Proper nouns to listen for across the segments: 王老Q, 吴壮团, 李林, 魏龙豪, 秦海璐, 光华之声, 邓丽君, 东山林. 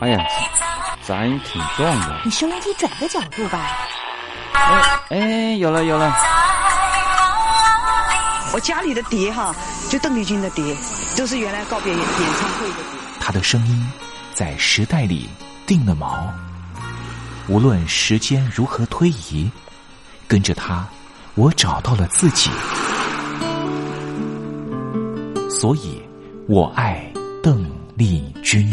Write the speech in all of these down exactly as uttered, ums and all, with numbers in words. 哎呀，杂音挺重的。你收音机转个角度吧。哎哎，有了有了。我家里的碟哈，就邓丽君的碟，都是原来告别演唱会的碟。她的声音在时代里定了锚，无论时间如何推移，跟着她，我找到了自己。所以，我爱邓丽君。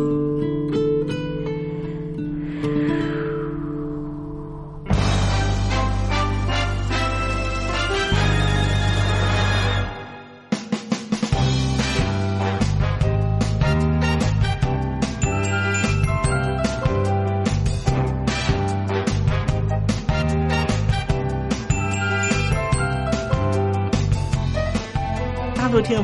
各位听众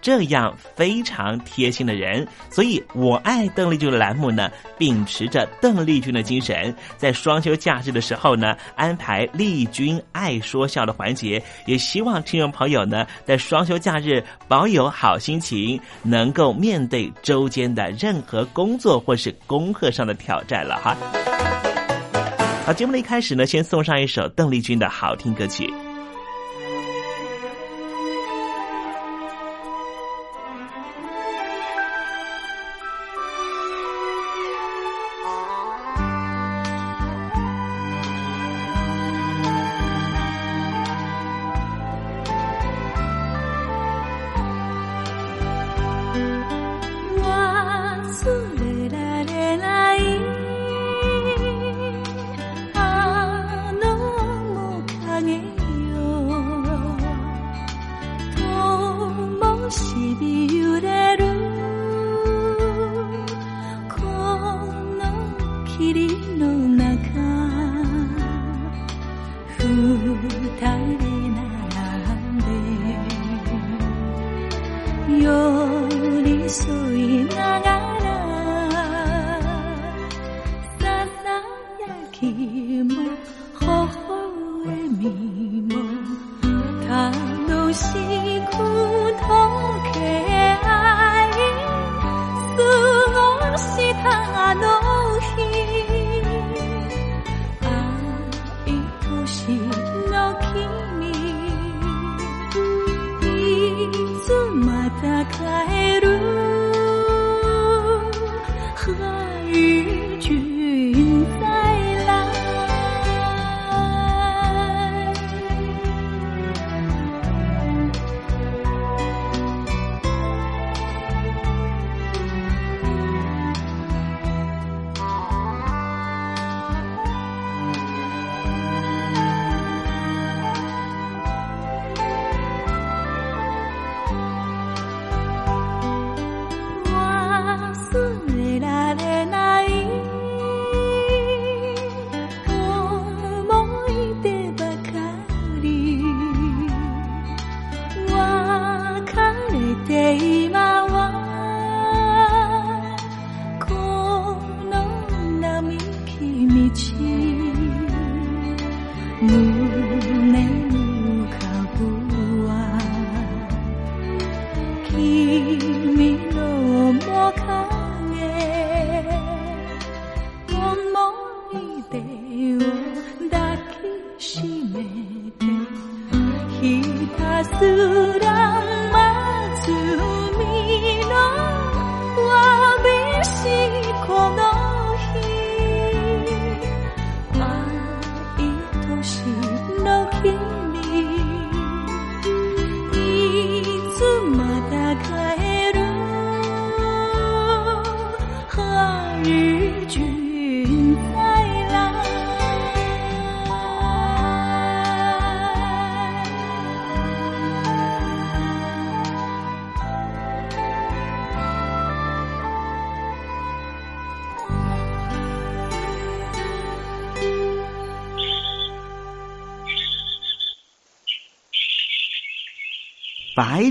这样非常贴心的人，所以我爱邓丽君的栏目呢，秉持着邓丽君的精神，在双休假日的时候呢，安排丽君爱说笑的环节，也希望听众朋友呢，在双休假日保有好心情，能够面对周间的任何工作或是功课上的挑战了哈。好，节目的一开始呢，先送上一首邓丽君的好听歌曲。希望，好好的美梦，他都是苦痛的爱，思我是他努力，爱伊都是老去你，伊怎么打开路？百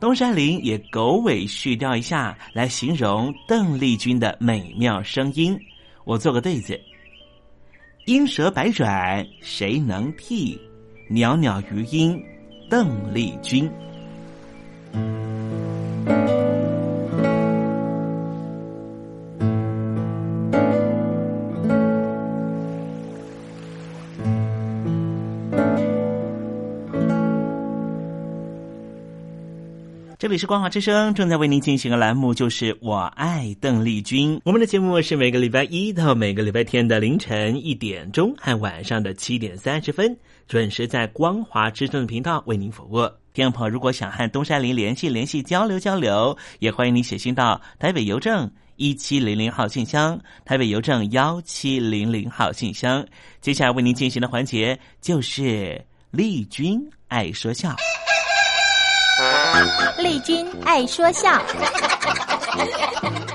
东山林也狗尾续貂一下来形容邓丽君的美妙声音。我做个对子：鹰蛇百转谁能替，袅袅余音邓丽君。这里是光华之声，正在为您进行的栏目就是我爱邓丽君。我们的节目是每个礼拜一到每个礼拜天的凌晨一点钟和晚上的七点三十分准时在光华之声的频道为您服务。听众朋友如果想和东山林联系联系交流交流，也欢迎您写信到台北邮政一七零零号信箱，台北邮政一七零零号信箱。接下来为您进行的环节就是丽君爱说笑。丽君爱说笑，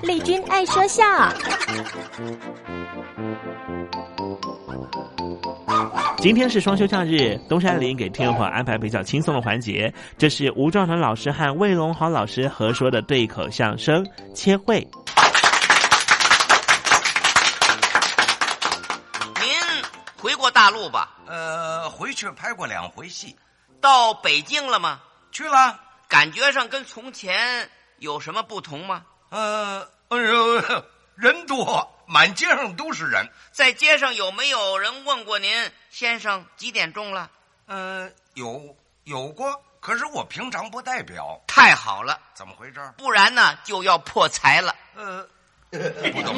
丽君爱说笑。今天是双休假日，东山林给听众朋友安排比较轻松的环节，这是吴壮团老师和魏龙豪老师合说的对口相声切会。您回过大陆吧？呃，回去拍过两回戏。到北京了吗？去了。感觉上跟从前有什么不同吗？呃，呃人多，满街上都是人。在街上有没有人问过您，先生几点钟了？呃，有有过，可是我平常不代表。太好了，怎么回事？不然呢就要破财了。呃，不懂，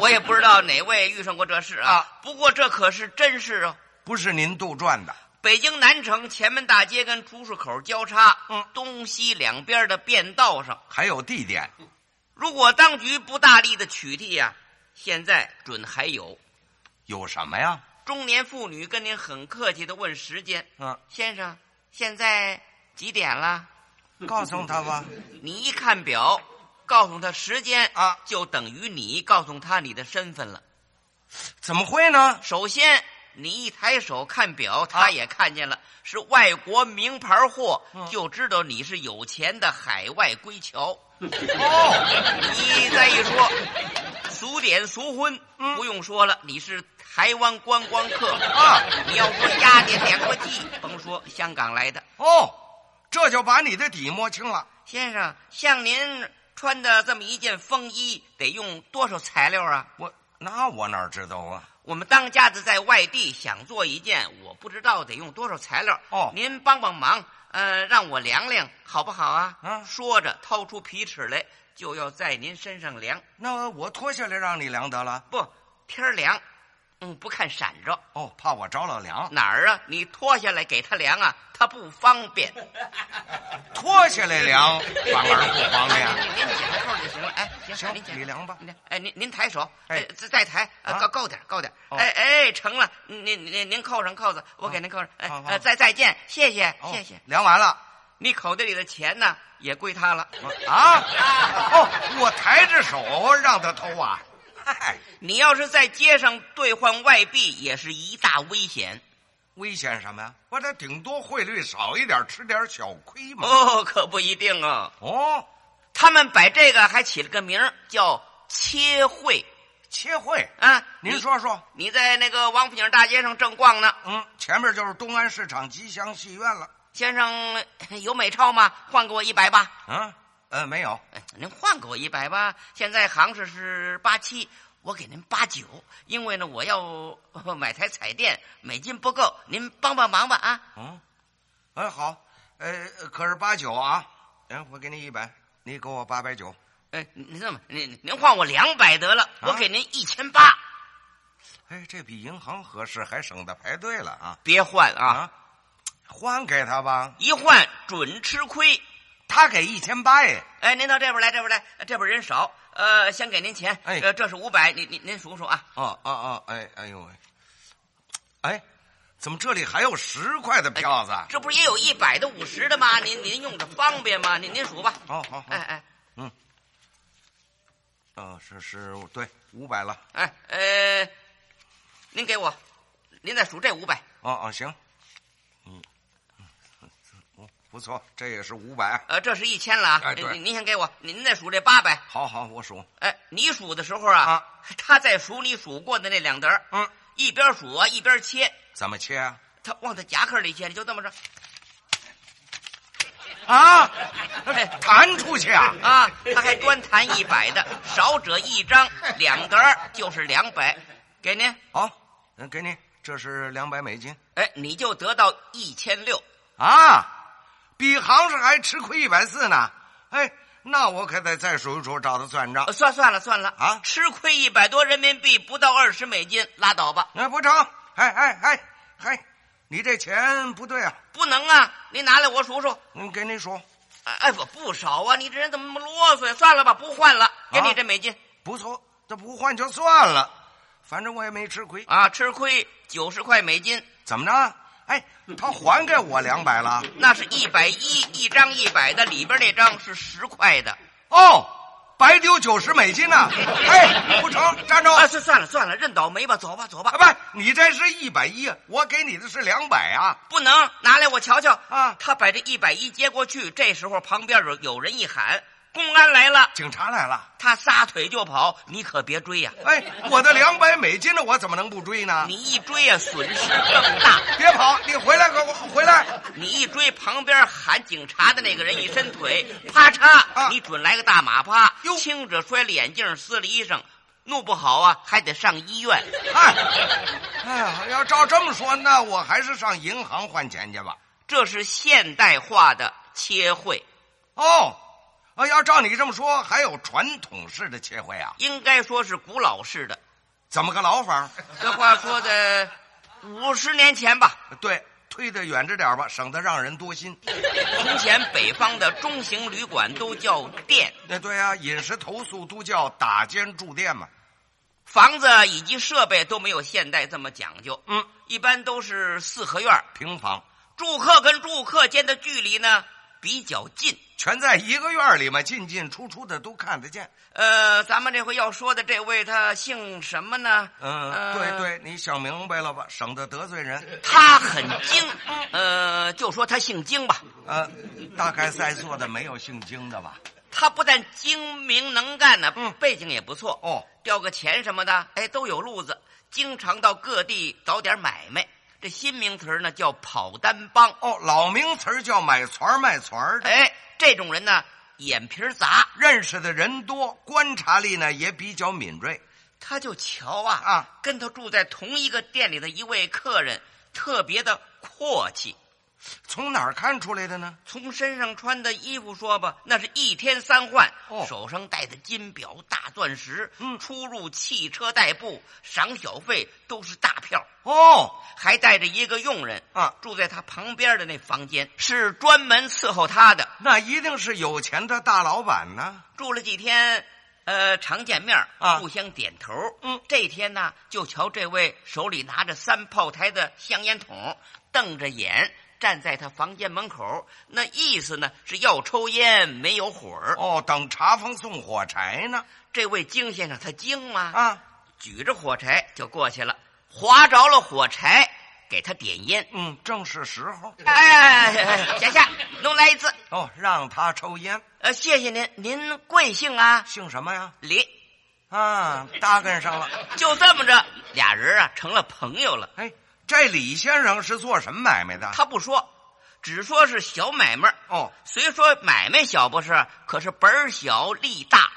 我也不知道哪位遇上过这事啊。啊不过这可是真事啊，不是您杜撰的。北京南城前门大街跟出事口交叉，嗯，东西两边的便道上还有地点。如果当局不大力的取缔啊，现在准还有。有什么呀？中年妇女跟您很客气的问时间啊，先生，现在几点了？告诉他吧。你一看表，告诉他时间啊，就等于你告诉他你的身份了。怎么会呢？首先，你一抬手看表，他也看见了，啊、是外国名牌货、嗯，就知道你是有钱的海外归侨。哦，你再一说。俗点俗婚、嗯，不用说了，你是台湾观光客啊！你要说压点点国际，甭说香港来的哦，这就把你的底摸清了，先生。像您穿的这么一件风衣，得用多少材料啊？我那我哪知道啊？我们当家的在外地想做一件，我不知道得用多少材料哦。您帮帮忙，呃，让我量量好不好啊？嗯，说着掏出皮尺来。就要在您身上量，那我脱下来让你量得了。不，天凉，嗯，不看闪着。哦，怕我着了凉。哪儿啊？你脱下来给他量啊，他不方便。脱下来量反而不方便。您解扣就行了。哎，行，行您你量吧。哎，您您抬手，哎，再抬，啊、高高点，高点。哦、哎哎，成了。您您您扣上扣子，我给您扣上。哎、啊，呃，再再见，谢谢、哦、谢谢。量完了。你口袋里的钱呢，也归他了啊！哦，我抬着手让他偷啊！嗨，你要是在街上兑换外币，也是一大危险。危险什么呀？我这顶多汇率少一点，吃点小亏嘛。哦，可不一定啊！哦，他们把这个还起了个名叫切汇。切汇啊！您说说你，你在那个王府井大街上正逛呢，嗯，前面就是东安市场吉祥戏院了。先生有美钞吗？换给我一百吧。嗯，呃，没有。您换给我一百吧。现在行市是八七，我给您八九，因为呢我要买台彩电，美金不够，您帮帮忙吧啊。嗯，哎、嗯、好，呃，可是八九啊，嗯，我给您一百，你给我八百九。哎，您这么，您您换我两百得了，我给您一千八。哎，这比银行合适，还省得排队了啊。别换啊。啊换给他吧，一换准吃亏。他给一千八哎，哎，您到这边来，这边来，这边人少。呃，先给您钱，哎，呃、这是五百，您您您数数啊。哦哦哦，哎哎呦喂，哎，怎么这里还有十块的票子？哎、这不是也有一百的、五十的吗？您您用着方便吗？您您数吧。好、哦、好、哦哦，哎哎，嗯，哦，是是，对，五百了。哎呃，您给我，您再数这五百。哦哦，行。不错，这也是五百。呃，这是一千了啊！哎，对，您先给我，您再数这八百。好好，我数。哎，你数的时候啊，啊他在数你数过的那两得儿。嗯，一边数啊，一边切。怎么切啊？他往他夹克里切，就这么着。啊，弹出去啊！啊，他还专弹一百的，少者一张，两得儿就是两百，给您。好，嗯，给您，这是两百美金。哎，你就得到一千六啊！比行市还吃亏一百四呢，哎，那我可得再数一数，找他算账。算算了算了啊，吃亏一百多人民币，不到二十美金，拉倒吧。那、哎、不成，哎哎哎哎，你这钱不对啊！不能啊，你拿来我数数。嗯，给你数。哎，我不少啊，你这人怎么那么啰嗦呀？算了吧，不换了，给你这美金。啊、不错，这不换就算了，反正我也没吃亏啊。吃亏九十块美金，怎么着？哎，他还给我两百了，那是一百一，一张一百的，里边那张是十块的。哦，白丢九十美金呢、啊！哎，不成，站住！啊，算了算了，认倒霉吧，走吧走吧。哎，不，你这是一百一，我给你的是两百啊！不能拿来我瞧瞧啊！他把这一百一接过去，这时候旁边有有人一喊：“公安来了，警察来了！”他撒腿就跑，你可别追呀、啊！哎，我的两百美金呢，我怎么能不追呢？你一追呀、啊，损失更大。别跑，你回来，我回来！你一追，旁边喊警察的那个人一伸腿，啪嚓，啊、你准来个大马趴，轻者摔了眼镜，撕了衣裳，弄不好啊，还得上医院。哎，哎呀，要照这么说，那我还是上银行换钱去吧。这是现代化的切汇。哦。啊，要照你这么说，还有传统式的切汇啊？应该说是古老式的，怎么个老法？这话说的五十年前吧。对，推得远着点吧，省得让人多心。从前北方的中型旅馆都叫店。对啊，饮食投宿都叫打尖住店嘛。房子以及设备都没有现代这么讲究，嗯，一般都是四合院平房，住客跟住客间的距离呢比较近，全在一个院里嘛，进进出出的都看得见。呃，咱们这回要说的这位他姓什么呢？嗯、呃，对对，你想明白了吧，省得得罪人。他很精，呃，就说他姓精吧。呃，大概在座的没有姓精的吧？他不但精明能干呢、啊，嗯，背景也不错哦，调个钱什么的，哎，都有路子。经常到各地找点买卖。这新名词呢叫跑单帮，哦，老名词叫买船卖船的。哎，这种人呢眼皮杂，认识的人多，观察力呢也比较敏锐。他就瞧啊啊，跟他住在同一个店里的一位客人特别的阔气，从哪儿看出来的呢？从身上穿的衣服说吧，那是一天三换、哦、手上戴的金表大钻石、嗯、出入汽车代步赏小费都是大票哦，还带着一个佣人啊，住在他旁边的那房间是专门伺候他的，那一定是有钱的大老板呢。住了几天呃，常见面啊，互相点头。嗯，这天呢就瞧这位手里拿着三炮台的香烟筒，瞪着眼站在他房间门口，那意思呢是要抽烟没有火儿哦，等茶房送火柴呢。这位金先生他精嘛啊，举着火柴就过去了，划着了火柴给他点烟。嗯，正是时候。哎，小夏，能来一次哦，让他抽烟。呃，谢谢您，您贵姓啊？姓什么呀？李。啊，搭跟上了。就这么着，俩人啊成了朋友了。哎。这李先生是做什么买卖的？他不说，只说是小买卖哦。虽说买卖小不是，可是本小利大。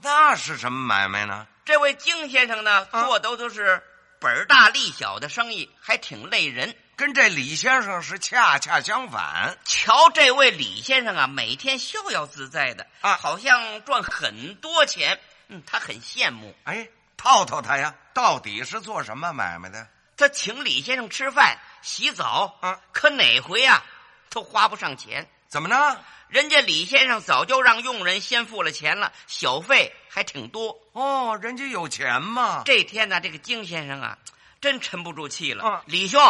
那是什么买卖呢？这位金先生呢，啊、做的都是本大利小的生意，还挺累人。跟这李先生是恰恰相反。瞧这位李先生啊，每天逍遥自在的啊，好像赚很多钱。嗯，他很羡慕。哎，套套他呀，到底是做什么买卖的？他请李先生吃饭洗澡啊，可哪回啊都花不上钱。怎么呢？人家李先生早就让佣人先付了钱了，小费还挺多哦，人家有钱嘛。这天呢、啊、这个金先生啊真沉不住气了、啊、李兄，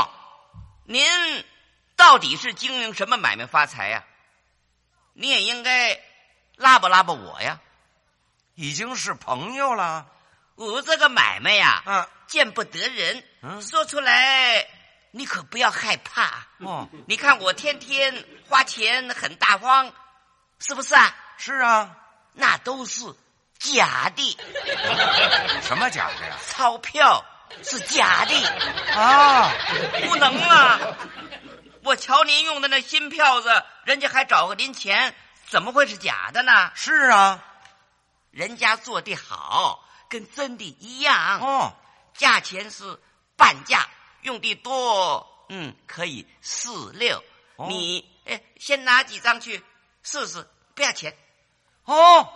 您到底是经营什么买卖发财呀、啊、你也应该拉吧拉吧我呀，已经是朋友了。我这个买卖呀、啊啊、见不得人、嗯、说出来你可不要害怕哦。你看我天天花钱很大方，是不是啊？是啊，那都是假的。什么假的呀？钞票是假的啊！不能啊！我瞧您用的那新票子，人家还找个您钱，怎么会是假的呢？是啊，人家做的好跟真的一样哦，价钱是半价，用的多，嗯，可以四六。哦、你哎，先拿几张去试试，不要钱。哦，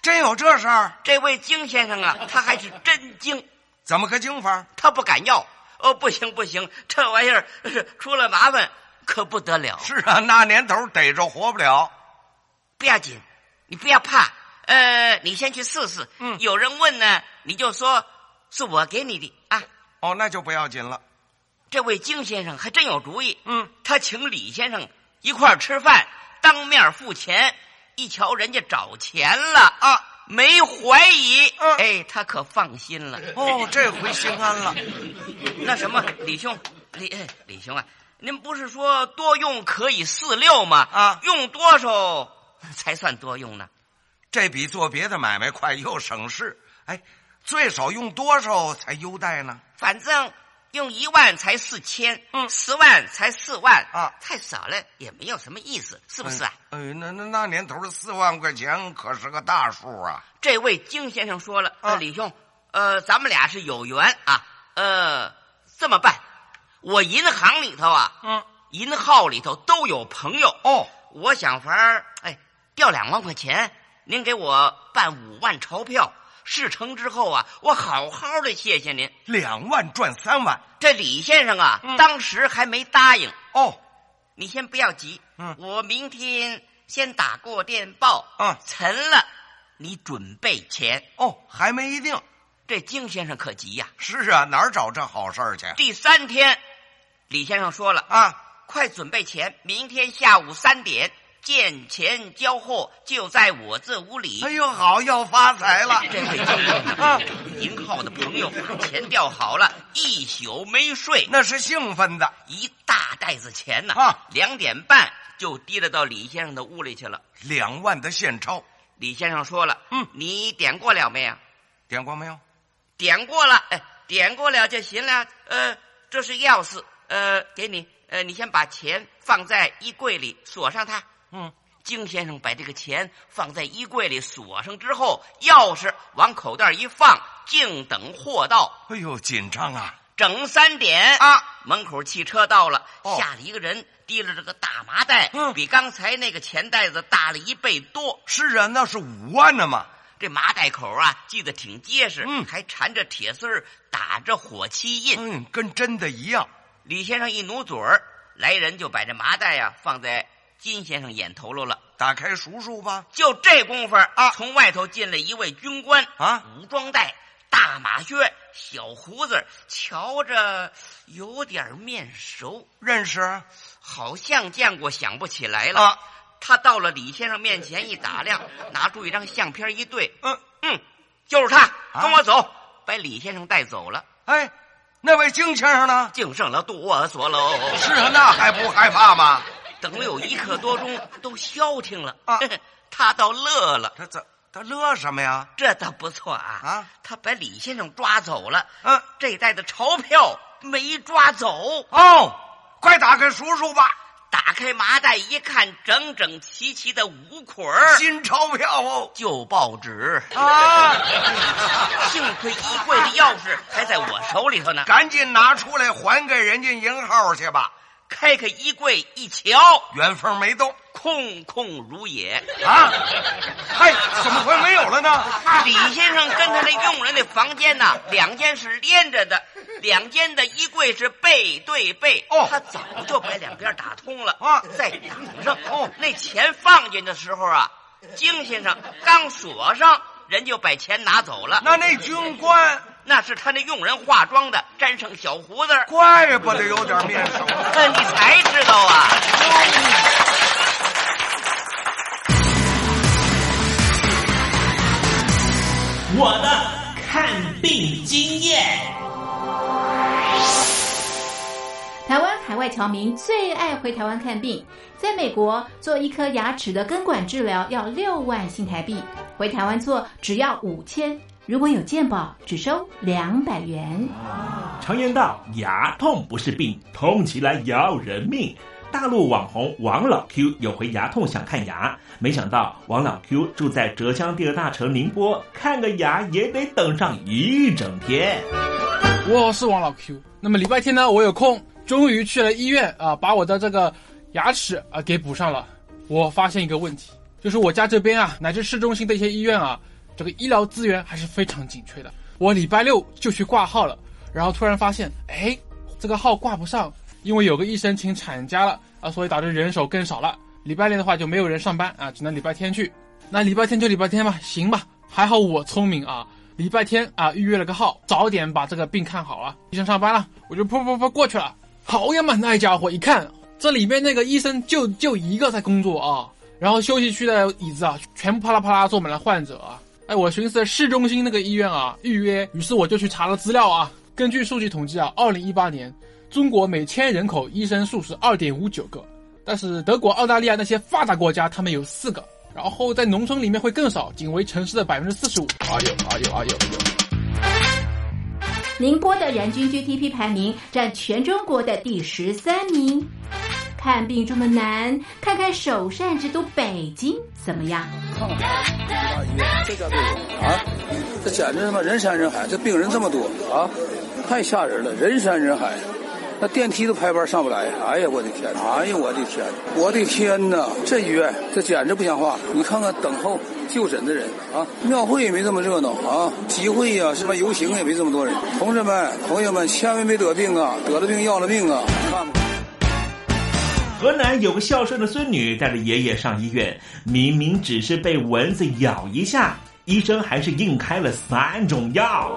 真有这事儿？这位金先生啊，他还是真精。怎么个精法？他不敢要。哦，不行不行，这玩意儿出了麻烦可不得了。是啊，那年头逮着活不了。不要紧，你不要怕。呃，你先去试试。嗯，有人问呢，你就说是我给你的啊。哦，那就不要紧了。这位金先生还真有主意。嗯，他请李先生一块儿吃饭，当面付钱。一瞧人家找钱了啊，没怀疑。啊、哎，他可放心了。哦，这回心安了。那什么，李兄，李李兄啊，您不是说多用可以四六吗？啊，用多少才算多用呢？这比做别的买卖快又省事，哎，最少用多少才优待呢？反正用一万才四千，嗯，十万才四万啊，太少了也没有什么意思，是不是啊？哎，哎那那那年头的四万块钱可是个大数啊！这位金先生说了，啊、呃，李兄，呃，咱们俩是有缘啊，呃，这么办，我银行里头啊，嗯，银号里头都有朋友哦，我想法儿，哎，调两万块钱。您给我办五万钞票，事成之后啊，我好好的谢谢您。两万赚三万，这李先生啊，嗯、当时还没答应哦。你先不要急，嗯，我明天先打过电报，嗯，成了，你准备钱哦，还没一定。这经先生可急呀、啊！是啊，哪儿找这好事儿去？第三天，李先生说了啊，快准备钱，明天下午三点见钱交货，就在我这屋里。哎呦，好，要发财了！这位经理啊，银号的朋友把钱调好了，一宿没睡，那是兴奋的。一大袋子钱呢、啊，啊，两点半就提了到李先生的屋里去了。两万的现钞。李先生说了，嗯，你点过了没有？点过没有？点过了，哎，点过了就行了。呃，这是钥匙，呃，给你，呃，你先把钱放在衣柜里，锁上它。嗯，经先生把这个钱放在衣柜里锁上之后，钥匙往口袋一放，静等货到。哎呦，紧张啊！整三点啊，门口汽车到了，哦、下了一个人。提了这个大麻袋、嗯，比刚才那个钱袋子大了一倍多。是啊，那是五万呢嘛。这麻袋口啊，系得挺结实，嗯，还缠着铁丝儿，打着火漆印，嗯，跟真的一样。李先生一努嘴儿，来人就把这麻袋呀、啊、放在金先生眼头喽了。打开数数吧。就这功夫啊，从外头进了一位军官啊，武装带，大马靴，小胡子，瞧着有点面熟，认识。好像见过，想不起来了、啊。他到了李先生面前一打量，拿出一张相片一对，嗯嗯，就是他、啊，跟我走，把李先生带走了。哎，那位经先生呢？净剩了哆嗦喽。是啊，那还不害怕吗？等了有一刻多钟，都消停了。啊、他倒乐了。他怎他乐什么呀？这倒不错啊。啊，他把李先生抓走了。嗯、啊，这一袋的钞票没抓走。哦。快打开数数吧！打开麻袋一看，整整齐齐的五捆儿新钞票哦，旧报纸啊！幸亏衣柜的钥匙还在我手里头呢，赶紧拿出来还给人家银号去吧！开开衣柜一瞧，原封没动，空空如也啊！嗨、哎，怎么会没有了呢？李先生跟他那佣人的房间呢、啊，两间是连着的。两间的衣柜是背对背，哦，他早就把两边打通了啊，再挡上。哦，那钱放进的时候啊，经先生刚锁上，人就把钱拿走了。那那军官，那是他那佣人化妆的，沾上小胡子，怪不得有点面熟。你才知道啊！我的看病经验。台湾海外侨民最爱回台湾看病，在美国做一颗牙齿的根管治疗要六万新台币，回台湾做只要五千，如果有健保只收两百元。常言道，牙痛不是病，痛起来要人命。大陆网红王老 Q 有回牙痛想看牙，没想到王老 Q 住在浙江第二大城宁波，看个牙也得等上一整天。我是王老 Q， 那么礼拜天呢，我有空。终于去了医院啊、呃，把我的这个牙齿啊、呃、给补上了。我发现一个问题，就是我家这边啊，乃至市中心的一些医院啊，这个医疗资源还是非常紧缺的。我礼拜六就去挂号了，然后突然发现，哎，这个号挂不上，因为有个医生请产假了啊，所以导致人手更少了。礼拜天的话就没有人上班啊，只能礼拜天去。那礼拜天就礼拜天吧，行吧。还好我聪明啊。礼拜天啊，预约了个号，早点把这个病看好啊。医生上班了，我就噗噗噗过去了。好呀嘛，那家伙一看，这里面那个医生就就一个在工作啊，然后休息区的椅子啊，全部啪啦啪啦坐满了患者啊。哎，我寻思市中心那个医院啊预约，于是我就去查了资料啊。根据数据统计啊，二零一八年中国每千人口医生数是二点五九个，但是德国、澳大利亚那些发达国家他们有四个，然后在农村里面会更少，仅为城市的百分之四十五。哎呦哎呦哎呦哎呦！宁波的人均 G D P 排名占全中国的第十三名。看病这么难，看看首善之都北京怎么样？哎呀，这家病啊，这简直他妈人山人海，这病人这么多啊，太吓人了，人山人海，那电梯都排班上不来。哎呀，我的天！哎呀，我的天！我的天哪！这医院这简直不像话！你看看等候就诊的人啊，庙会也没这么热闹啊，集会呀、啊，什么游行也没这么多人。同志们、朋友们，千万别得病啊！得了病要了命啊！看吧。河南有个孝顺的孙女带着爷爷上医院，明明只是被蚊子咬一下，医生还是硬开了三种药。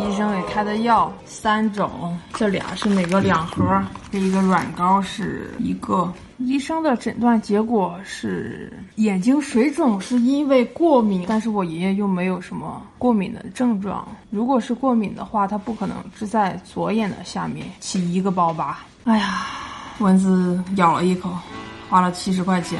医生给开的药三种，这俩是每个两盒，这一个软膏是一个。医生的诊断结果是眼睛水肿是因为过敏，但是我爷爷又没有什么过敏的症状，如果是过敏的话，他不可能只在左眼的下面起一个包疤。哎呀，蚊子咬了一口，花了七十块钱。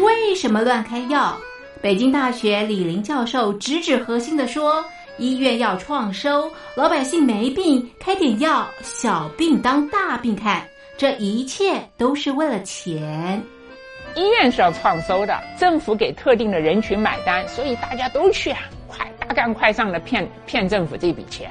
为什么乱开药？北京大学李林教授直指核心的说，医院要创收，老百姓没病开点药，小病当大病看，这一切都是为了钱。医院是要创收的，政府给特定的人群买单，所以大家都去啊，快大干快上的骗骗政府这笔钱。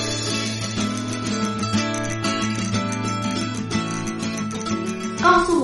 告诉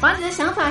把你的想法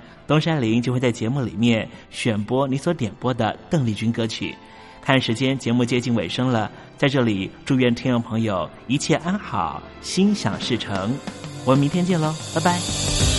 东山林就会在节目里面选播你所点播的邓丽君歌曲。看时间，节目接近尾声了，在这里祝愿听众朋友一切安好，心想事成。我们明天见喽，拜拜。